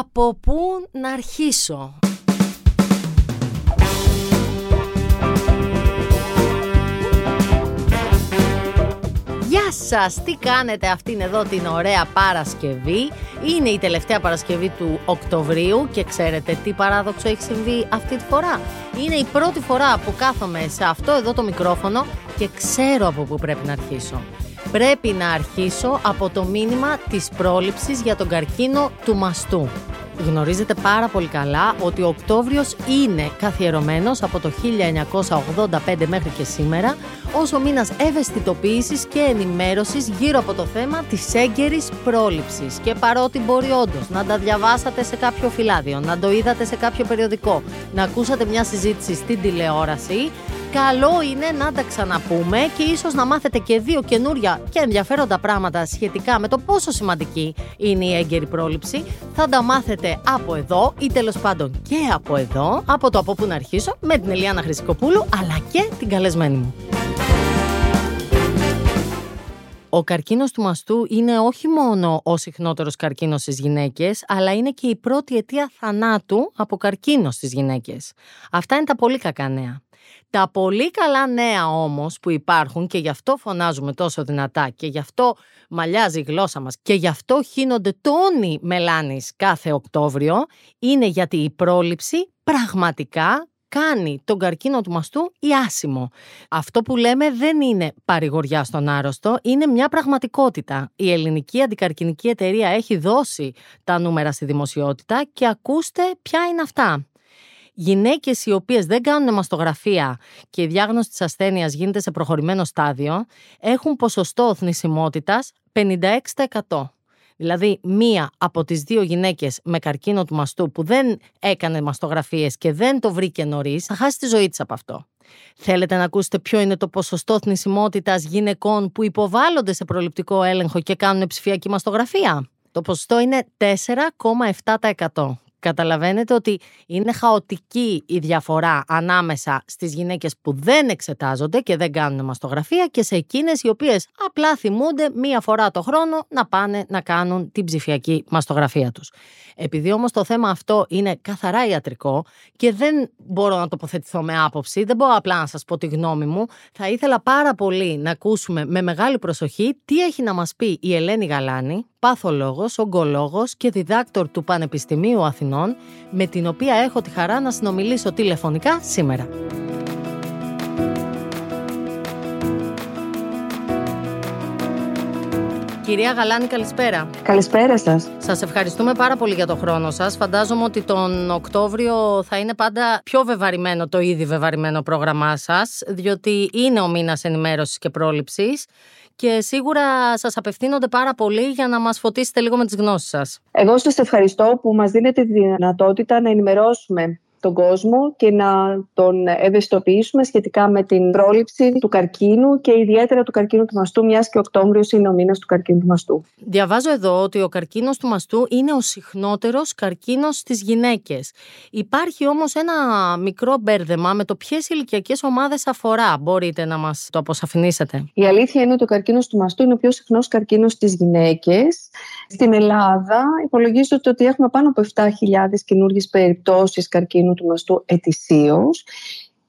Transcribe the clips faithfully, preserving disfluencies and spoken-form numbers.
Από πού να αρχίσω? Γεια σας, τι κάνετε αυτήν εδώ την ωραία Παρασκευή? Είναι η τελευταία Παρασκευή του Οκτωβρίου και ξέρετε τι παράδοξο έχει συμβεί αυτή τη φορά? Είναι η πρώτη φορά που κάθομαι σε αυτό εδώ το μικρόφωνο και ξέρω από πού πρέπει να αρχίσω. Πρέπει να αρχίσω από το μήνυμα της πρόληψης για τον καρκίνο του μαστού. Γνωρίζετε πάρα πολύ καλά ότι ο Οκτώβριος είναι καθιερωμένος από το χίλια εννιακόσια ογδόντα πέντε μέχρι και σήμερα ως ο μήνας ευαισθητοποίησης και ενημέρωσης γύρω από το θέμα της έγκαιρης πρόληψης. Και παρότι μπορεί όντως να τα διαβάσατε σε κάποιο φυλάδιο, να το είδατε σε κάποιο περιοδικό, να ακούσατε μια συζήτηση στην τηλεόραση, καλό είναι να τα ξαναπούμε και ίσως να μάθετε και δύο καινούρια και ενδιαφέροντα πράγματα σχετικά με το πόσο σημαντική είναι η έγκαιρη πρόληψη. Θα τα μάθετε από εδώ ή τέλος πάντων και από εδώ, από το από που να αρχίσω, με την Ελιάνα Χρυσικοπούλου αλλά και την καλεσμένη μου. Ο καρκίνος του μαστού είναι όχι μόνο ο συχνότερος καρκίνος στις γυναίκες, αλλά είναι και η πρώτη αιτία θανάτου από καρκίνο στις γυναίκες. Αυτά είναι τα πολύ κακά νέα. Τα πολύ καλά νέα όμως που υπάρχουν, και γι' αυτό φωνάζουμε τόσο δυνατά και γι' αυτό μαλλιάζει η γλώσσα μας και γι' αυτό χύνονται τόνοι μελάνης κάθε Οκτώβριο, είναι γιατί η πρόληψη πραγματικά κάνει τον καρκίνο του μαστού ιάσιμο. Αυτό που λέμε δεν είναι παρηγοριά στον άρρωστο, είναι μια πραγματικότητα. Η Ελληνική Αντικαρκινική Εταιρεία έχει δώσει τα νούμερα στη δημοσιότητα και ακούστε ποια είναι αυτά. Γυναίκες οι οποίες δεν κάνουν μαστογραφία και η διάγνωση της ασθένειας γίνεται σε προχωρημένο στάδιο, έχουν ποσοστό θνησιμότητας πενήντα έξι τοις εκατό. Δηλαδή, μία από τις δύο γυναίκες με καρκίνο του μαστού που δεν έκανε μαστογραφίες και δεν το βρήκε νωρίς, θα χάσει τη ζωή της από αυτό. Θέλετε να ακούσετε ποιο είναι το ποσοστό θνησιμότητας γυναικών που υποβάλλονται σε προληπτικό έλεγχο και κάνουν ψηφιακή μαστογραφία? Το ποσοστό είναι τέσσερα κόμμα επτά τοις εκατό. Καταλαβαίνετε ότι είναι χαοτική η διαφορά ανάμεσα στις γυναίκες που δεν εξετάζονται και δεν κάνουν μαστογραφία και σε εκείνες οι οποίες απλά θυμούνται μία φορά το χρόνο να πάνε να κάνουν την ψηφιακή μαστογραφία τους. Επειδή όμως το θέμα αυτό είναι καθαρά ιατρικό και δεν μπορώ να τοποθετηθώ με άποψη, δεν μπορώ απλά να σας πω τη γνώμη μου, θα ήθελα πάρα πολύ να ακούσουμε με μεγάλη προσοχή τι έχει να μας πει η Ελένη Γαλάνη, παθολόγος, ογκολόγος και διδάκτορ του Πανεπιστημίου Αθηνών, με την οποία έχω τη χαρά να συνομιλήσω τηλεφωνικά σήμερα. Κυρία Γαλάνη, καλησπέρα. Καλησπέρα σας. Σας ευχαριστούμε πάρα πολύ για το χρόνο σας. Φαντάζομαι ότι τον Οκτώβριο θα είναι πάντα πιο βεβαρημένο το ήδη βεβαρημένο πρόγραμμά σας, διότι είναι ο μήνας ενημέρωσης και πρόληψης. Και σίγουρα σας απευθύνονται πάρα πολύ για να μας φωτίσετε λίγο με τις γνώσεις σας. Εγώ σας ευχαριστώ που μας δίνετε τη δυνατότητα να ενημερώσουμε τον κόσμο και να τον ευαισθητοποιήσουμε σχετικά με την πρόληψη του καρκίνου και ιδιαίτερα του καρκίνου του μαστού, μιας και ο Οκτώβριος είναι ο μήνας του καρκίνου του μαστού. Διαβάζω εδώ ότι ο καρκίνος του μαστού είναι ο συχνότερος καρκίνος στις γυναίκες. Υπάρχει όμως ένα μικρό μπέρδεμα με το ποιες ηλικιακές ομάδες αφορά. Μπορείτε να μας το αποσαφηνίσετε? Η αλήθεια είναι ότι ο καρκίνος του μαστού είναι ο πιο συχνός καρκίνος στις γυναίκες. Στην Ελλάδα υπολογίζεται ότι έχουμε πάνω από επτά χιλιάδες καινούργιες περιπτώσεις καρκίνου του μαστού ετησίως.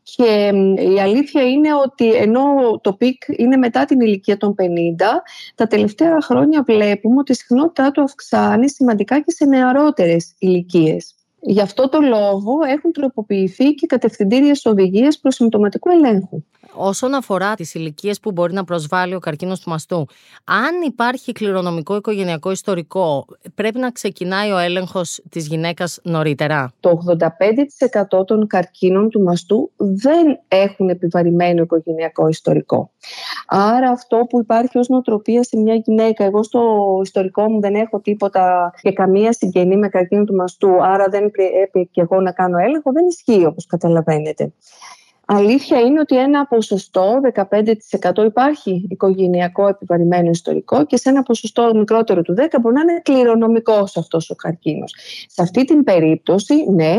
Και η αλήθεια είναι ότι ενώ το πικ είναι μετά την ηλικία των πενήντα, τα τελευταία χρόνια βλέπουμε ότι η συχνότητά του αυξάνει σημαντικά και σε νεαρότερες ηλικίες. Γι' αυτό το λόγο έχουν τροποποιηθεί και κατευθυντήριες οδηγίες προς συμπτωματικού ελέγχου. Όσον αφορά τις ηλικίες που μπορεί να προσβάλλει ο καρκίνος του μαστού, αν υπάρχει κληρονομικό οικογενειακό ιστορικό, πρέπει να ξεκινάει ο έλεγχος της γυναίκας νωρίτερα? Το ογδόντα πέντε τοις εκατό των καρκίνων του μαστού δεν έχουν επιβαρημένο οικογενειακό ιστορικό. Άρα αυτό που υπάρχει ως νοοτροπία σε μια γυναίκα, εγώ στο ιστορικό μου δεν έχω τίποτα και καμία συγγενή με καρκίνο του μαστού, άρα δεν πρέπει και εγώ να κάνω έλεγχο, δεν ισχύει, όπως καταλαβαίνετε. Αλήθεια είναι ότι ένα ποσοστό, δεκαπέντε τοις εκατό, υπάρχει οικογενειακό επιβαρημένο ιστορικό και σε ένα ποσοστό μικρότερο του δέκα τοις εκατό μπορεί να είναι κληρονομικός αυτός ο καρκίνος. Σε αυτή την περίπτωση, ναι,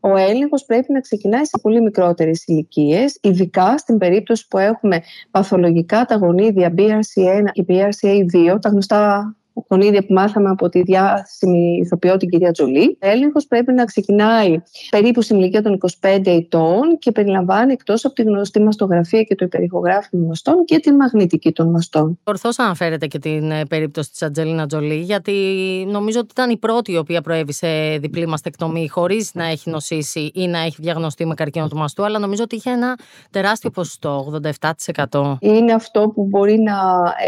ο έλεγχος πρέπει να ξεκινάει σε πολύ μικρότερες ηλικίες, ειδικά στην περίπτωση που έχουμε παθολογικά τα γονίδια μπι αρ σι ένα και μπι αρ σι έι δύο, τα γνωστά τον ίδιο που μάθαμε από τη διάσημη ηθοποιό την κυρία Τζολί. Έλεγχος πρέπει να ξεκινάει περίπου στην ηλικία των είκοσι πέντε ετών και περιλαμβάνει εκτός από τη γνωστή μαστογραφία και το υπερηχογράφημα μαστών και τη μαγνητική των μαστών. Ορθώς αναφέρεται και την περίπτωση της Αντζελίνα Τζολί, γιατί νομίζω ότι ήταν η πρώτη η οποία προέβησε διπλή μαστεκτομή χωρίς να έχει νοσήσει ή να έχει διαγνωστεί με καρκίνο του μαστού, αλλά νομίζω ότι είχε ένα τεράστιο ποσοστό, ογδόντα επτά τοις εκατό. Είναι αυτό που μπορεί να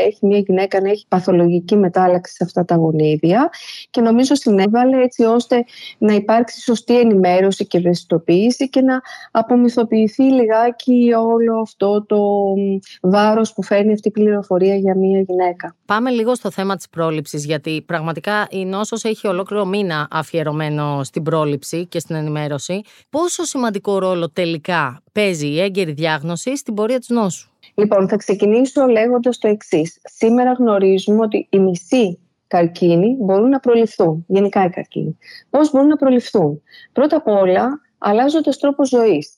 έχει μια γυναίκα να έχει παθολογική μετάλλαξη σε αυτά τα γονίδια και νομίζω συνέβαλε έτσι ώστε να υπάρξει σωστή ενημέρωση και ευαισθητοποίηση και να απομυθοποιηθεί λιγάκι όλο αυτό το βάρος που φέρνει αυτή η πληροφορία για μια γυναίκα. Πάμε λίγο στο θέμα της πρόληψης, γιατί πραγματικά η νόσος έχει ολόκληρο μήνα αφιερωμένο στην πρόληψη και στην ενημέρωση. Πόσο σημαντικό ρόλο τελικά παίζει η έγκαιρη διάγνωση στην πορεία της νόσου? Λοιπόν, θα ξεκινήσω λέγοντας το εξής. Σήμερα γνωρίζουμε ότι οι μισοί καρκίνοι μπορούν να προληφθούν, γενικά οι καρκίνοι. Πώς μπορούν να προληφθούν? Πρώτα απ' όλα, αλλάζοντας τρόπο ζωής.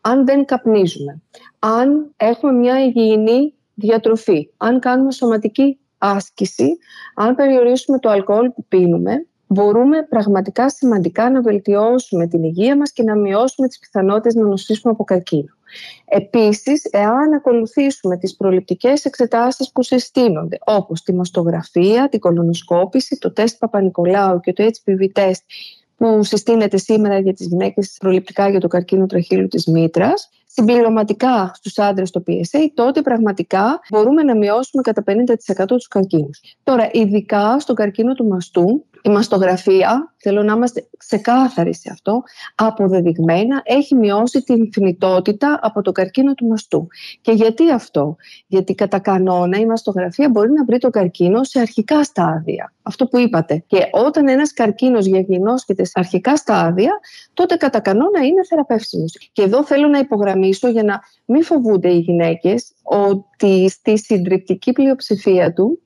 Αν δεν καπνίζουμε, αν έχουμε μια υγιεινή διατροφή, αν κάνουμε σωματική άσκηση, αν περιορίσουμε το αλκοόλ που πίνουμε, μπορούμε πραγματικά σημαντικά να βελτιώσουμε την υγεία μας και να μειώσουμε τις πιθανότητες να νοσήσουμε από καρκίνο. Επίσης, εάν ακολουθήσουμε τις προληπτικές εξετάσεις που συστήνονται, όπως τη μαστογραφία, την κολονοσκόπηση, το τεστ Παπα-Νικολάου και το έιτς πι βι τεστ που συστήνεται σήμερα για τις γυναίκες προληπτικά για το καρκίνο τραχύλου της μήτρας, συμπληρωματικά στους άντρες το πι ες έι, τότε πραγματικά μπορούμε να μειώσουμε κατά πενήντα τοις εκατό τους καρκίνους. Τώρα, ειδικά στον καρκίνο του μαστού, η μαστογραφία, θέλω να είμαστε ξεκάθαροι σε αυτό, αποδεδειγμένα έχει μειώσει την θνητότητα από το καρκίνο του μαστού. Και γιατί αυτό? Γιατί κατά κανόνα η μαστογραφία μπορεί να βρει το καρκίνο σε αρχικά στάδια. Αυτό που είπατε. Και όταν ένας καρκίνος διαγνώσκεται σε αρχικά στάδια, τότε κατά κανόνα είναι θεραπεύσιμος. Και εδώ θέλω να υπογραμμίσω για να μην φοβούνται οι γυναίκες ότι στη συντριπτική πλειοψηφία του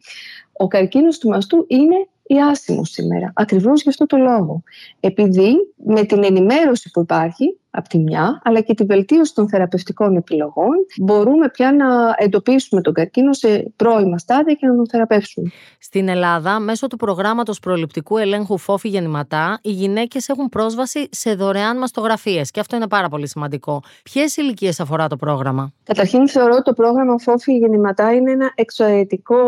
ο καρκίνος του μαστού είναι ή άσημος σήμερα, ακριβώς γι' αυτό το λόγο. Επειδή με την ενημέρωση που υπάρχει, από τη μια, αλλά και τη βελτίωση των θεραπευτικών επιλογών, μπορούμε πια να εντοπίσουμε τον καρκίνο σε πρώιμα στάδια και να τον θεραπεύσουμε. Στην Ελλάδα, μέσω του προγράμματος προληπτικού ελέγχου Φόφη Γεννηματά, οι γυναίκες έχουν πρόσβαση σε δωρεάν μαστογραφίες. Και αυτό είναι πάρα πολύ σημαντικό. Ποιες ηλικίες αφορά το πρόγραμμα? Καταρχήν, θεωρώ το πρόγραμμα Φόφη Γεννηματά είναι ένα εξαιρετικό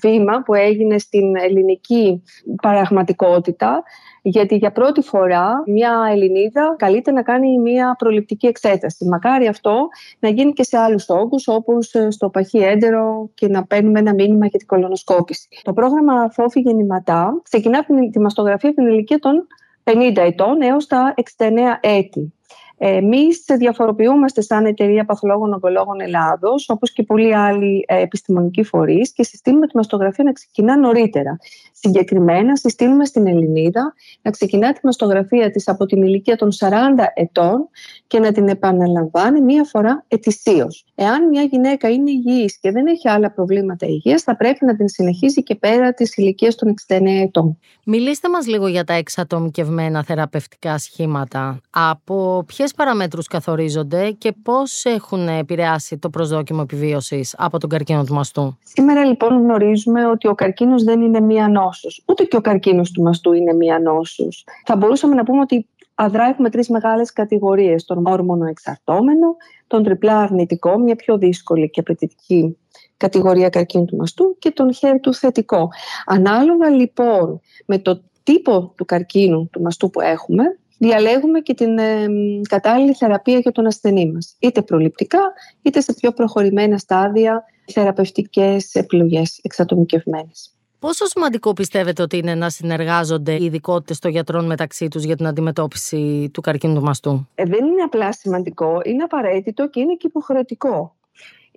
βήμα που έγινε στην ελληνική πραγματικότητα. Γιατί για πρώτη φορά μια Ελληνίδα καλείται να κάνει μια προληπτική εξέταση. Μακάρι αυτό να γίνει και σε άλλους όγκους, όπως στο παχύ έντερο, και να παίρνουμε ένα μήνυμα για την κολονοσκόπηση. Το πρόγραμμα Φόφη Γεννηματά ξεκινά τη μαστογραφία την ηλικία των πενήντα ετών έως τα εξήντα εννέα έτη. Εμείς διαφοροποιούμαστε σαν Εταιρεία Παθολόγων Ογκολόγων Ελλάδος, όπως και πολλοί άλλοι επιστημονικοί φορείς, και συστήνουμε τη μαστογραφία να ξεκινά νωρίτερα. Συγκεκριμένα, συστήνουμε στην Ελληνίδα να ξεκινά τη μαστογραφία της από την ηλικία των σαράντα ετών και να την επαναλαμβάνει μία φορά ετησίως. Εάν μια γυναίκα είναι υγιής και δεν έχει άλλα προβλήματα υγείας, θα πρέπει να την συνεχίζει και πέρα της ηλικίας των εξήντα εννέα ετών. Μιλήστε μας λίγο για τα εξατομικευμένα θεραπευτικά σχήματα. Από ποιες παραμέτρους καθορίζονται και πώς έχουν επηρεάσει το προσδόκιμο επιβίωσης από τον καρκίνο του μαστού? Σήμερα λοιπόν γνωρίζουμε ότι ο καρκίνος δεν είναι μία νόσος. Ούτε και ο καρκίνος του μαστού είναι μία νόσος. Θα μπορούσαμε να πούμε ότι αδρά έχουμε τρεις μεγάλες κατηγορίες. Τον ορμονοεξαρτώμενο, τον τριπλά αρνητικό, μια πιο δύσκολη και απαιτητική κατηγορία καρκίνου του μαστού, και τον χερ του θετικό. Ανάλογα λοιπόν με το τύπο του καρκίνου του μαστού που έχουμε, διαλέγουμε και την ε, κατάλληλη θεραπεία για τον ασθενή μας. Είτε προληπτικά, είτε σε πιο προχωρημένα στάδια θεραπευτικές επιλογές εξατομικευμένες. Πόσο σημαντικό πιστεύετε ότι είναι να συνεργάζονται οι ειδικότητες των γιατρών μεταξύ τους για την αντιμετώπιση του καρκίνου του μαστού? Ε, δεν είναι απλά σημαντικό, είναι απαραίτητο και είναι και υποχρεωτικό.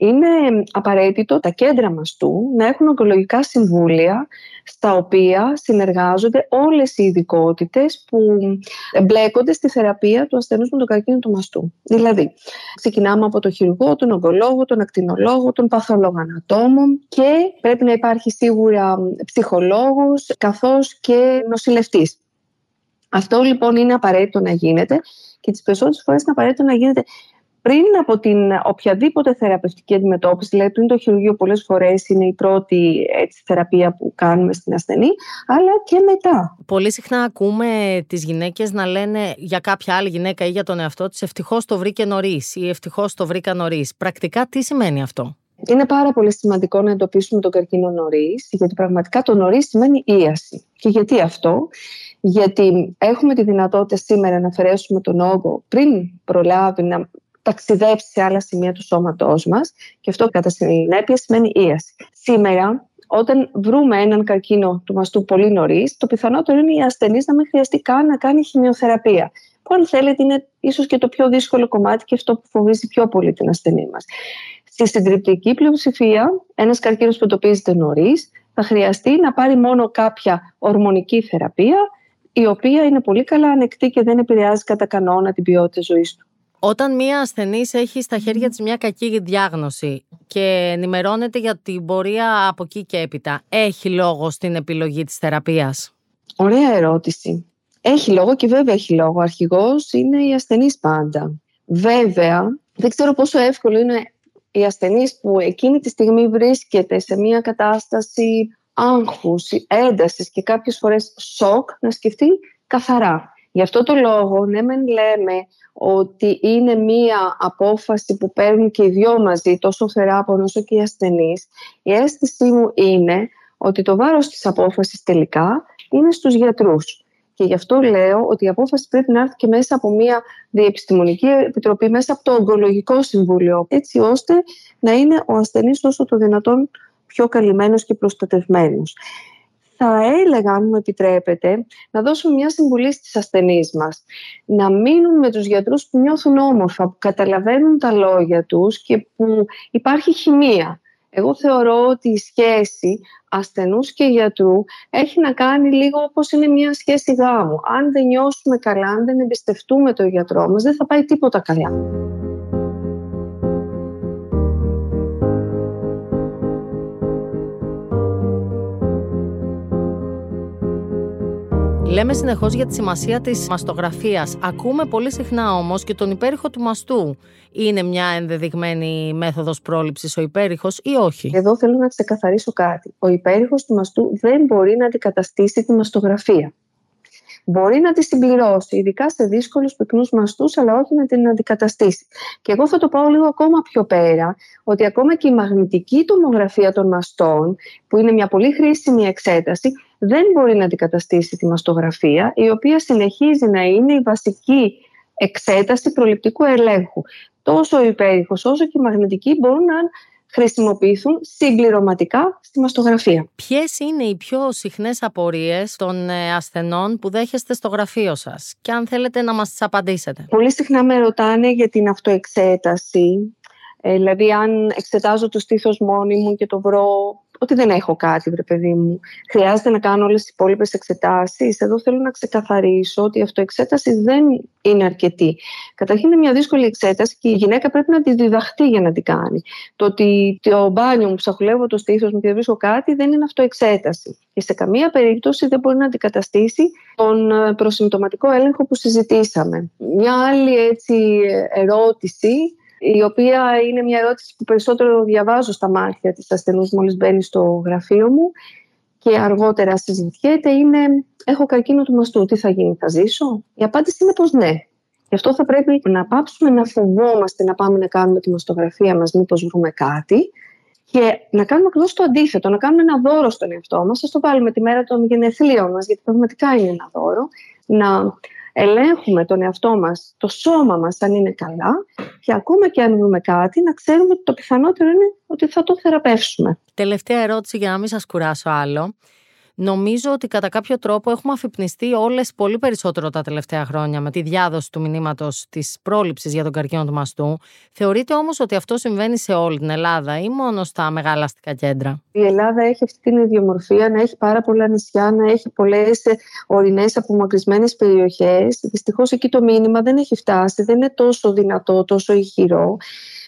Είναι απαραίτητο τα κέντρα μαστού να έχουν ογκολογικά συμβούλια στα οποία συνεργάζονται όλες οι ειδικότητες που εμπλέκονται στη θεραπεία του ασθενούς με τον καρκίνο του μαστού. Δηλαδή, ξεκινάμε από τον χειρουργό, τον ογκολόγο, τον ακτινολόγο, τον παθολόγο ανατόμων, και πρέπει να υπάρχει σίγουρα ψυχολόγος καθώς και νοσηλευτής. Αυτό λοιπόν είναι απαραίτητο να γίνεται και τις περισσότερες φορές είναι απαραίτητο να γίνεται πριν από την οποιαδήποτε θεραπευτική αντιμετώπιση, δηλαδή πριν το χειρουργείο πολλές φορές είναι η πρώτη έτσι, θεραπεία που κάνουμε στην ασθενή, αλλά και μετά. Πολύ συχνά ακούμε τις γυναίκες να λένε για κάποια άλλη γυναίκα ή για τον εαυτό της ευτυχώς το βρήκε νωρίς ή ευτυχώς το βρήκα νωρίς. Πρακτικά τι σημαίνει αυτό? Είναι πάρα πολύ σημαντικό να εντοπίσουμε τον καρκίνο νωρίς, γιατί πραγματικά το νωρίς σημαίνει ίαση. Και γιατί αυτό? Γιατί έχουμε τη δυνατότητα σήμερα να αφαιρέσουμε τον όγκο πριν προλάβει να ταξιδέψει σε άλλα σημεία του σώματός μας, και αυτό κατά συνέπεια σημαίνει ίαση. Σήμερα, όταν βρούμε έναν καρκίνο του μαστού πολύ νωρίς, το πιθανότερο είναι οι ασθενείς να μην χρειαστεί καν να κάνει χημειοθεραπεία. Που, αν θέλετε, είναι ίσως και το πιο δύσκολο κομμάτι και αυτό που φοβίζει πιο πολύ την ασθενή μας. Στη συντριπτική πλειοψηφία, ένας καρκίνος που εντοπίζεται νωρίς θα χρειαστεί να πάρει μόνο κάποια ορμονική θεραπεία, η οποία είναι πολύ καλά ανεκτή και δεν επηρεάζει κατά κανόνα την ποιότητα ζωής του. Όταν μία ασθενής έχει στα χέρια της μια κακή διάγνωση και ενημερώνεται για την πορεία από εκεί και έπειτα, έχει λόγο στην επιλογή της θεραπείας? Ωραία ερώτηση. Έχει λόγο και βέβαια έχει λόγο. Αρχηγός είναι η ασθενής πάντα. Βέβαια, δεν ξέρω πόσο εύκολο είναι η ασθενής που εκείνη τη στιγμή βρίσκεται σε μια κατάσταση άγχους, έντασης και κάποιες φορές σοκ να σκεφτεί καθαρά. Γι' αυτό το λόγο, ναι μεν λέμε ότι είναι μία απόφαση που παίρνουν και οι δυο μαζί, τόσο ο θεράπων όσο και οι ασθενείς, η αίσθησή μου είναι ότι το βάρος της απόφασης τελικά είναι στους γιατρούς. Και γι' αυτό λέω ότι η απόφαση πρέπει να έρθει και μέσα από μια διεπιστημονική επιτροπή, μέσα από το Ογκολογικό Συμβούλιο, έτσι ώστε να είναι ο ασθενής όσο το δυνατόν πιο καλυμμένος και προστατευμένος. Θα έλεγα, αν μου επιτρέπετε, να δώσουμε μια συμβουλή στις ασθενείς μας. Να μείνουν με τους γιατρούς που νιώθουν όμορφα, που καταλαβαίνουν τα λόγια τους και που υπάρχει χημεία. Εγώ θεωρώ ότι η σχέση ασθενούς και γιατρού έχει να κάνει λίγο όπως είναι μια σχέση γάμου. Αν δεν νιώσουμε καλά, αν δεν εμπιστευτούμε τον γιατρό μας, δεν θα πάει τίποτα καλά. Λέμε συνεχώς για τη σημασία της μαστογραφίας. Ακούμε πολύ συχνά όμως και τον υπέρηχο του μαστού. Είναι μια ενδεδειγμένη μέθοδος πρόληψης ο υπέρηχος ή όχι? Εδώ θέλω να ξεκαθαρίσω κάτι. Ο υπέρηχος του μαστού δεν μπορεί να αντικαταστήσει τη μαστογραφία. Μπορεί να τη συμπληρώσει, ειδικά σε δύσκολους πυκνούς μαστούς, αλλά όχι να την αντικαταστήσει. Και εγώ θα το πάω λίγο ακόμα πιο πέρα, ότι ακόμα και η μαγνητική τομογραφία των μαστών, που είναι μια πολύ χρήσιμη εξέταση, δεν μπορεί να αντικαταστήσει τη μαστογραφία, η οποία συνεχίζει να είναι η βασική εξέταση προληπτικού ελέγχου. Τόσο ο υπέρηχος όσο και η μαγνητική μπορούν να χρησιμοποιηθούν συμπληρωματικά στη μαστογραφία. Ποιες είναι οι πιο συχνές απορίες των ασθενών που δέχεστε στο γραφείο σας? Και αν θέλετε να μας τις απαντήσετε. Πολύ συχνά με ρωτάνε για την αυτοεξέταση. Ε, δηλαδή αν εξετάζω το στήθος μόνη μου και το βρω ότι δεν έχω κάτι, βρε παιδί μου, χρειάζεται να κάνω όλες τις υπόλοιπες εξετάσεις? Εδώ θέλω να ξεκαθαρίσω ότι η αυτοεξέταση δεν είναι αρκετή. Καταρχήν είναι μια δύσκολη εξέταση και η γυναίκα πρέπει να τη διδαχτεί για να την κάνει. Το ότι το μπάνιο μου, ψαχουλεύω το στήθος μου και δεν βρίσκω κάτι, δεν είναι αυτοεξέταση. Και σε καμία περίπτωση δεν μπορεί να αντικαταστήσει τον προσυμπτωματικό έλεγχο που συζητήσαμε. Μια άλλη έτσι, ερώτηση, η οποία είναι μια ερώτηση που περισσότερο διαβάζω στα μάτια της ασθενούς μόλις μπαίνει στο γραφείο μου και αργότερα συζητιέται, είναι «Έχω καρκίνο του μαστού, τι θα γίνει, θα ζήσω?» Η απάντηση είναι πως ναι. Γι' αυτό θα πρέπει να πάψουμε να φοβόμαστε να πάμε να κάνουμε τη μαστογραφία μας μήπως βρούμε κάτι και να κάνουμε ακριβώς το αντίθετο, να κάνουμε ένα δώρο στον εαυτό μας, ας το βάλουμε τη μέρα των γενεθλίων μας, γιατί πραγματικά είναι ένα δώρο, να ελέγχουμε τον εαυτό μας, το σώμα μας αν είναι καλά και ακόμα και αν βρούμε κάτι να ξέρουμε ότι το πιθανότερο είναι ότι θα το θεραπεύσουμε. Τελευταία ερώτηση για να μην σας κουράσω άλλο. Νομίζω ότι κατά κάποιο τρόπο έχουμε αφυπνιστεί όλες πολύ περισσότερο τα τελευταία χρόνια με τη διάδοση του μηνύματος της πρόληψης για τον καρκίνο του μαστού. Θεωρείτε όμως ότι αυτό συμβαίνει σε όλη την Ελλάδα ή μόνο στα μεγάλα αστικά κέντρα? Η Ελλάδα έχει αυτή την ιδιομορφία να έχει πάρα πολλά νησιά, να έχει πολλές ορεινές απομακρυσμένες περιοχές. Δυστυχώς εκεί το μήνυμα δεν έχει φτάσει, δεν είναι τόσο δυνατό, τόσο ηχηρό.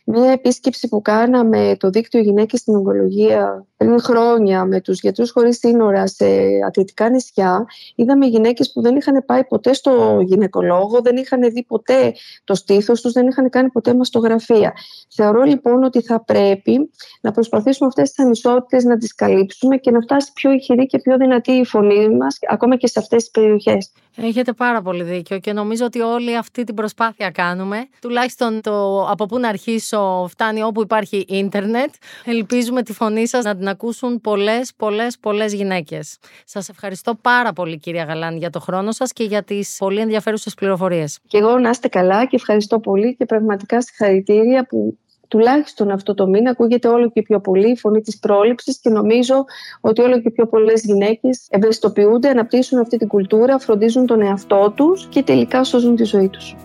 Μία επίσκεψη που κάναμε το δίκτυο γυναίκες στην ογκολογία πριν χρόνια με τους γιατρούς χωρίς σύνορα σε αθλητικά νησιά, είδαμε γυναίκες που δεν είχαν πάει ποτέ στο γυναικολόγο, δεν είχαν δει ποτέ το στήθος τους, δεν είχαν κάνει ποτέ μαστογραφία. Θεωρώ λοιπόν ότι θα πρέπει να προσπαθήσουμε αυτές τις ανισότητες να τις καλύψουμε και να φτάσει πιο ηχηρή και πιο δυνατή η φωνή μας, ακόμα και σε αυτές τις περιοχές. Έχετε πάρα πολύ δίκιο και νομίζω ότι όλη αυτή την προσπάθεια κάνουμε. Τουλάχιστον το από πού να αρχίσω φτάνει όπου υπάρχει ίντερνετ. Ελπίζουμε τη φωνή σας να την ακούσουν πολλές, πολλές, πολλές γυναίκες. Σας ευχαριστώ πάρα πολύ, κυρία Γαλάνη, για το χρόνο σας και για τις πολύ ενδιαφέρουσες πληροφορίες. Και εγώ να είστε καλά και ευχαριστώ πολύ και πραγματικά συγχαρητήρια που τουλάχιστον αυτό το μήνα ακούγεται όλο και πιο πολύ η φωνή της πρόληψης και νομίζω ότι όλο και πιο πολλές γυναίκες ευαισθητοποιούνται, αναπτύσσουν αυτή την κουλτούρα, φροντίζουν τον εαυτό τους και τελικά σώζουν τη ζωή τους.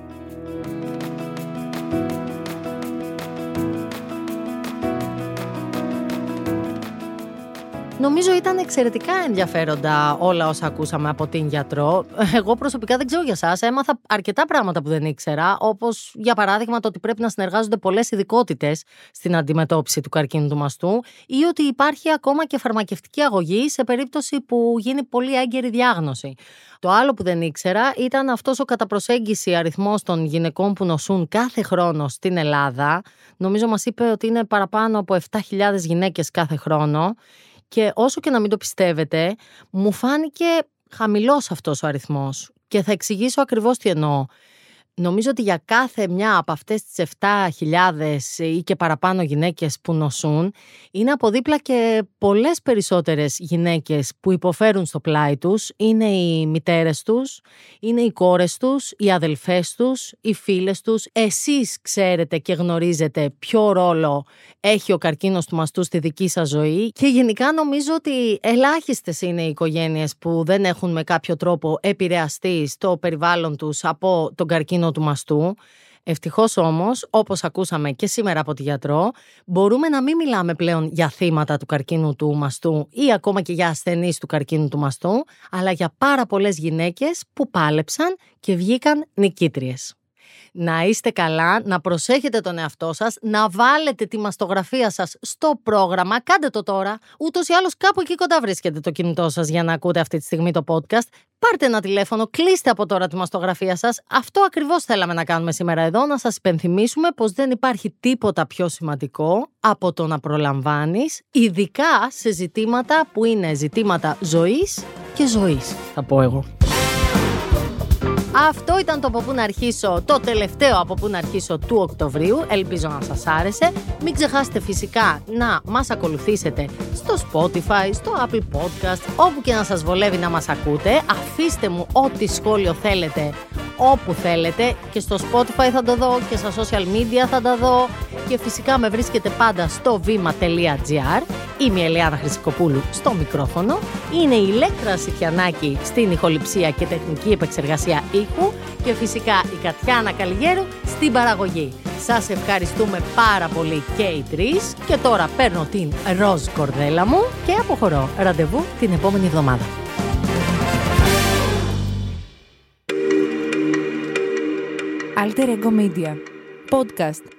Νομίζω ήταν εξαιρετικά ενδιαφέροντα όλα όσα ακούσαμε από την γιατρό. Εγώ προσωπικά δεν ξέρω για εσάς, έμαθα αρκετά πράγματα που δεν ήξερα, όπως για παράδειγμα το ότι πρέπει να συνεργάζονται πολλές ειδικότητες στην αντιμετώπιση του καρκίνου του μαστού ή ότι υπάρχει ακόμα και φαρμακευτική αγωγή σε περίπτωση που γίνει πολύ έγκαιρη διάγνωση. Το άλλο που δεν ήξερα ήταν αυτός ο κατά προσέγγιση αριθμός των γυναικών που νοσούν κάθε χρόνο στην Ελλάδα. Νομίζω μας είπε ότι είναι παραπάνω από επτά χιλιάδες γυναίκες κάθε χρόνο. Και όσο και να μην το πιστεύετε, μου φάνηκε χαμηλός αυτός ο αριθμός. Και θα εξηγήσω ακριβώς τι εννοώ. Νομίζω ότι για κάθε μια από αυτές τις επτά χιλιάδες ή και παραπάνω γυναίκες που νοσούν, είναι από δίπλα και πολλές περισσότερες γυναίκες που υποφέρουν στο πλάι τους. Είναι οι μητέρες τους, είναι οι κόρες τους, οι αδελφές τους, οι φίλες τους. Εσείς ξέρετε και γνωρίζετε ποιο ρόλο έχει ο καρκίνος του μαστού στη δική σας ζωή. Και γενικά νομίζω ότι ελάχιστες είναι οι οικογένειες που δεν έχουν με κάποιο τρόπο επηρεαστεί στο περιβάλλον τους από τον καρκίνο του μαστού. Ευτυχώς όμως, όπως ακούσαμε και σήμερα από τη γιατρό, μπορούμε να μην μιλάμε πλέον για θύματα του καρκίνου του μαστού ή ακόμα και για ασθενείς του καρκίνου του μαστού, αλλά για πάρα πολλές γυναίκες που πάλεψαν και βγήκαν νικήτριες. Να είστε καλά, να προσέχετε τον εαυτό σας, να βάλετε τη μαστογραφία σας στο πρόγραμμα, κάντε το τώρα, ούτως ή άλλως κάπου εκεί κοντά βρίσκεται το κινητό σας για να ακούτε αυτή τη στιγμή το podcast. Πάρτε ένα τηλέφωνο, κλείστε από τώρα τη μαστογραφία σας. Αυτό ακριβώς θέλαμε να κάνουμε σήμερα εδώ, να σας υπενθυμίσουμε πως δεν υπάρχει τίποτα πιο σημαντικό από το να προλαμβάνεις, ειδικά σε ζητήματα που είναι ζητήματα ζωής και ζωής, θα πω εγώ. Αυτό ήταν το από πού να αρχίσω, το τελευταίο από πού να αρχίσω του Οκτωβρίου. Ελπίζω να σας άρεσε. Μην ξεχάσετε φυσικά να μας ακολουθήσετε στο Spotify, στο Apple Podcast, όπου και να σας βολεύει να μας ακούτε. Αφήστε μου ό,τι σχόλιο θέλετε, όπου θέλετε. Και στο Spotify θα το δω και στα social media θα τα δω. Και φυσικά με βρίσκετε πάντα στο βήμα τελεία τζι άρ. Είμαι η Ελιάνα Χρυσικοπούλου στο μικρόφωνο. Είναι η Ηλέκτρα Σιτιανάκη στην ηχοληψία και τεχνική επεξεργασία ήχου. Και φυσικά η Κατιάνα Καλλιγέρο στην παραγωγή. Σας ευχαριστούμε πάρα πολύ και οι τρεις. Και τώρα παίρνω την ροζ κορδέλα μου και αποχωρώ. Ραντεβού την επόμενη εβδομάδα. Alter Ego Media Podcast.